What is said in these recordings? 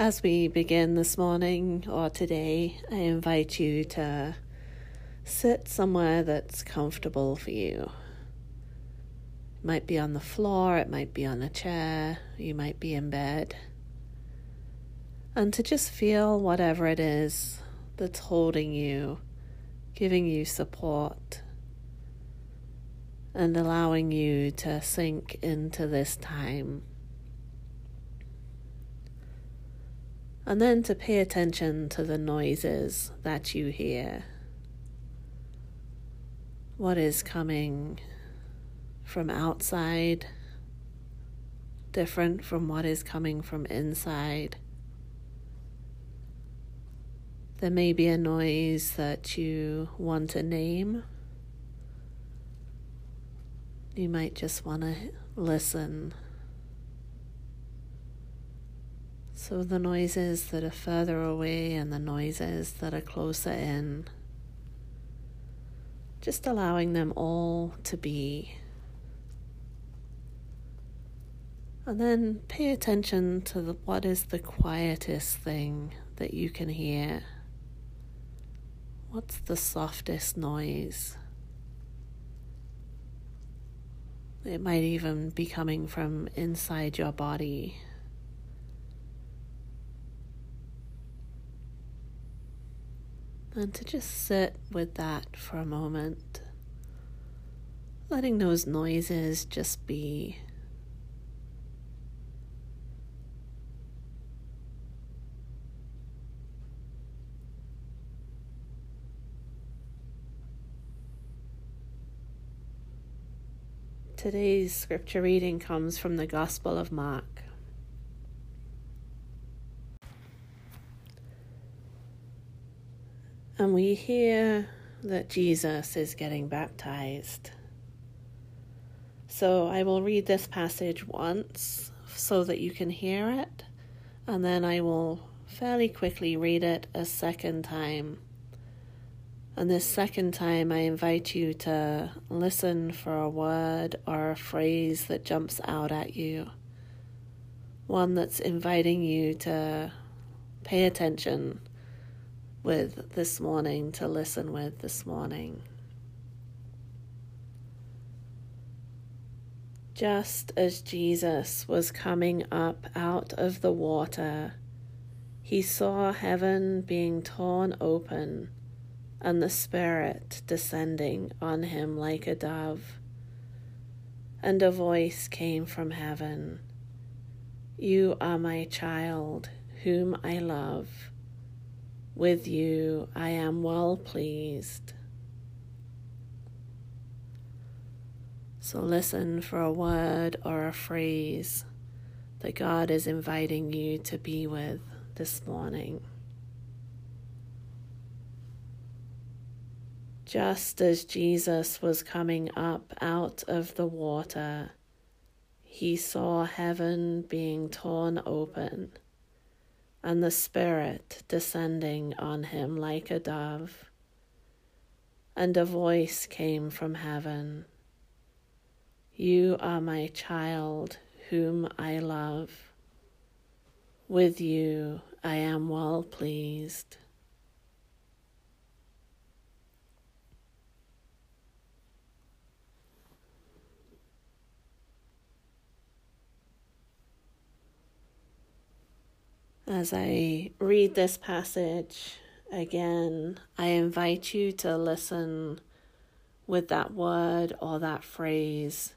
As we begin this morning or today, I invite you to sit somewhere that's comfortable for you. It might be on the floor, it might be on a chair, you might be in bed. And to just feel whatever it is that's holding you, giving you support, and allowing you to sink into this time. And then to pay attention to the noises that you hear. What is coming from outside, different from what is coming from inside. There may be a noise that you want to name. You might just want to listen. So the noises that are further away and the noises that are closer in, just allowing them all to be. And then pay attention to what is the quietest thing that you can hear. What's the softest noise? It might even be coming from inside your body. And to just sit with that for a moment, letting those noises just be. Today's scripture reading comes from the Gospel of Mark. And we hear that Jesus is getting baptized. So I will read this passage once so that you can hear it, and then I will fairly quickly read it a second time. And this second time I invite you to listen for a word or a phrase that jumps out at you, one that's inviting you to pay attention with this morning, to listen with this morning. Just as Jesus was coming up out of the water, he saw heaven being torn open and the Spirit descending on him like a dove. And a voice came from heaven, "You are my child, whom I love. With you I am well pleased." So listen for a word or a phrase that God is inviting you to be with this morning. Just as Jesus was coming up out of the water, he saw heaven being torn open and the Spirit descending on him like a dove. And a voice came from heaven, "You are my child, whom I love. With you I am well pleased." As I read this passage again, I invite you to listen with that word or that phrase,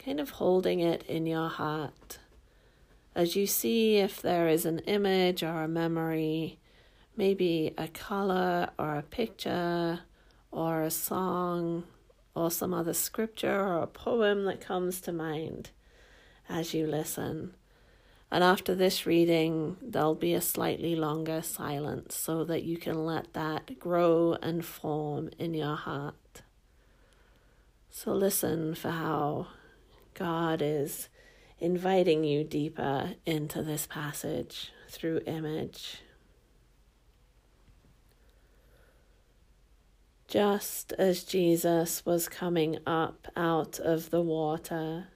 kind of holding it in your heart, as you see if there is an image or a memory, maybe a color or a picture or a song or some other scripture or a poem that comes to mind as you listen. And after this reading, there'll be a slightly longer silence so that you can let that grow and form in your heart. So listen for how God is inviting you deeper into this passage through image. Just as Jesus was coming up out of the water,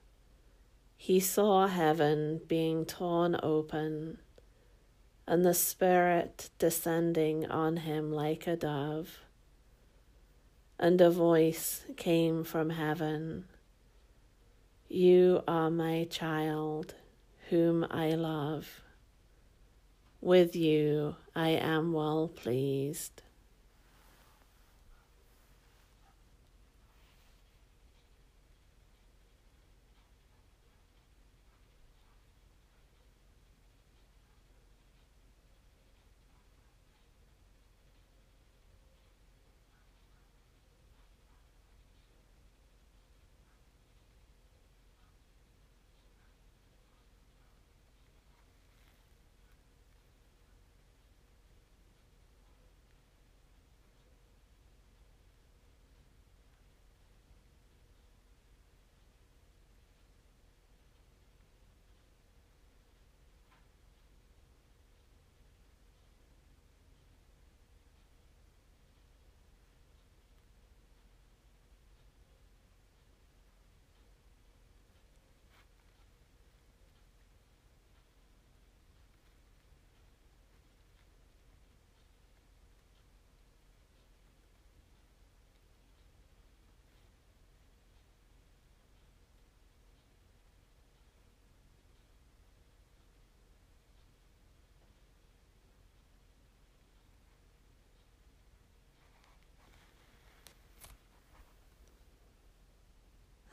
he saw heaven being torn open and the Spirit descending on him like a dove. And a voice came from heaven, "You are my child, whom I love. With you I am well pleased."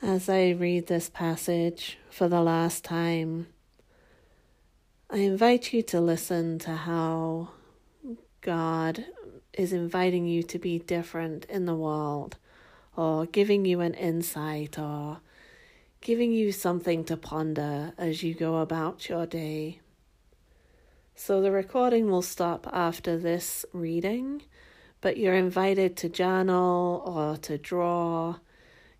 As I read this passage for the last time, I invite you to listen to how God is inviting you to be different in the world, or giving you an insight, or giving you something to ponder as you go about your day. So the recording will stop after this reading, but you're invited to journal or to draw.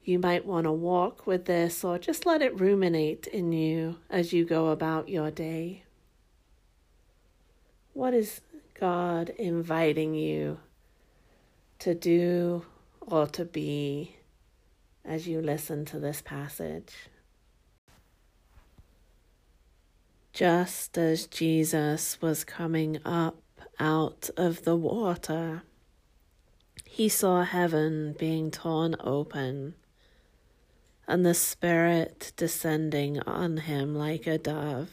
You might want to walk with this or just let it ruminate in you as you go about your day. What is God inviting you to do or to be as you listen to this passage? Just as Jesus was coming up out of the water, he saw heaven being torn open, and the Spirit descending on him like a dove.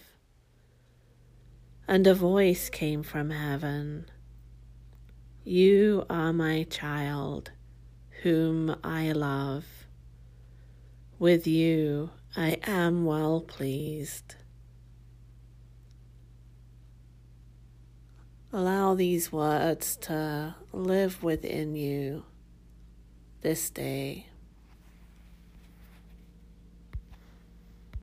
And a voice came from heaven, "You are my child, whom I love. With you I am well pleased." Allow these words to live within you this day.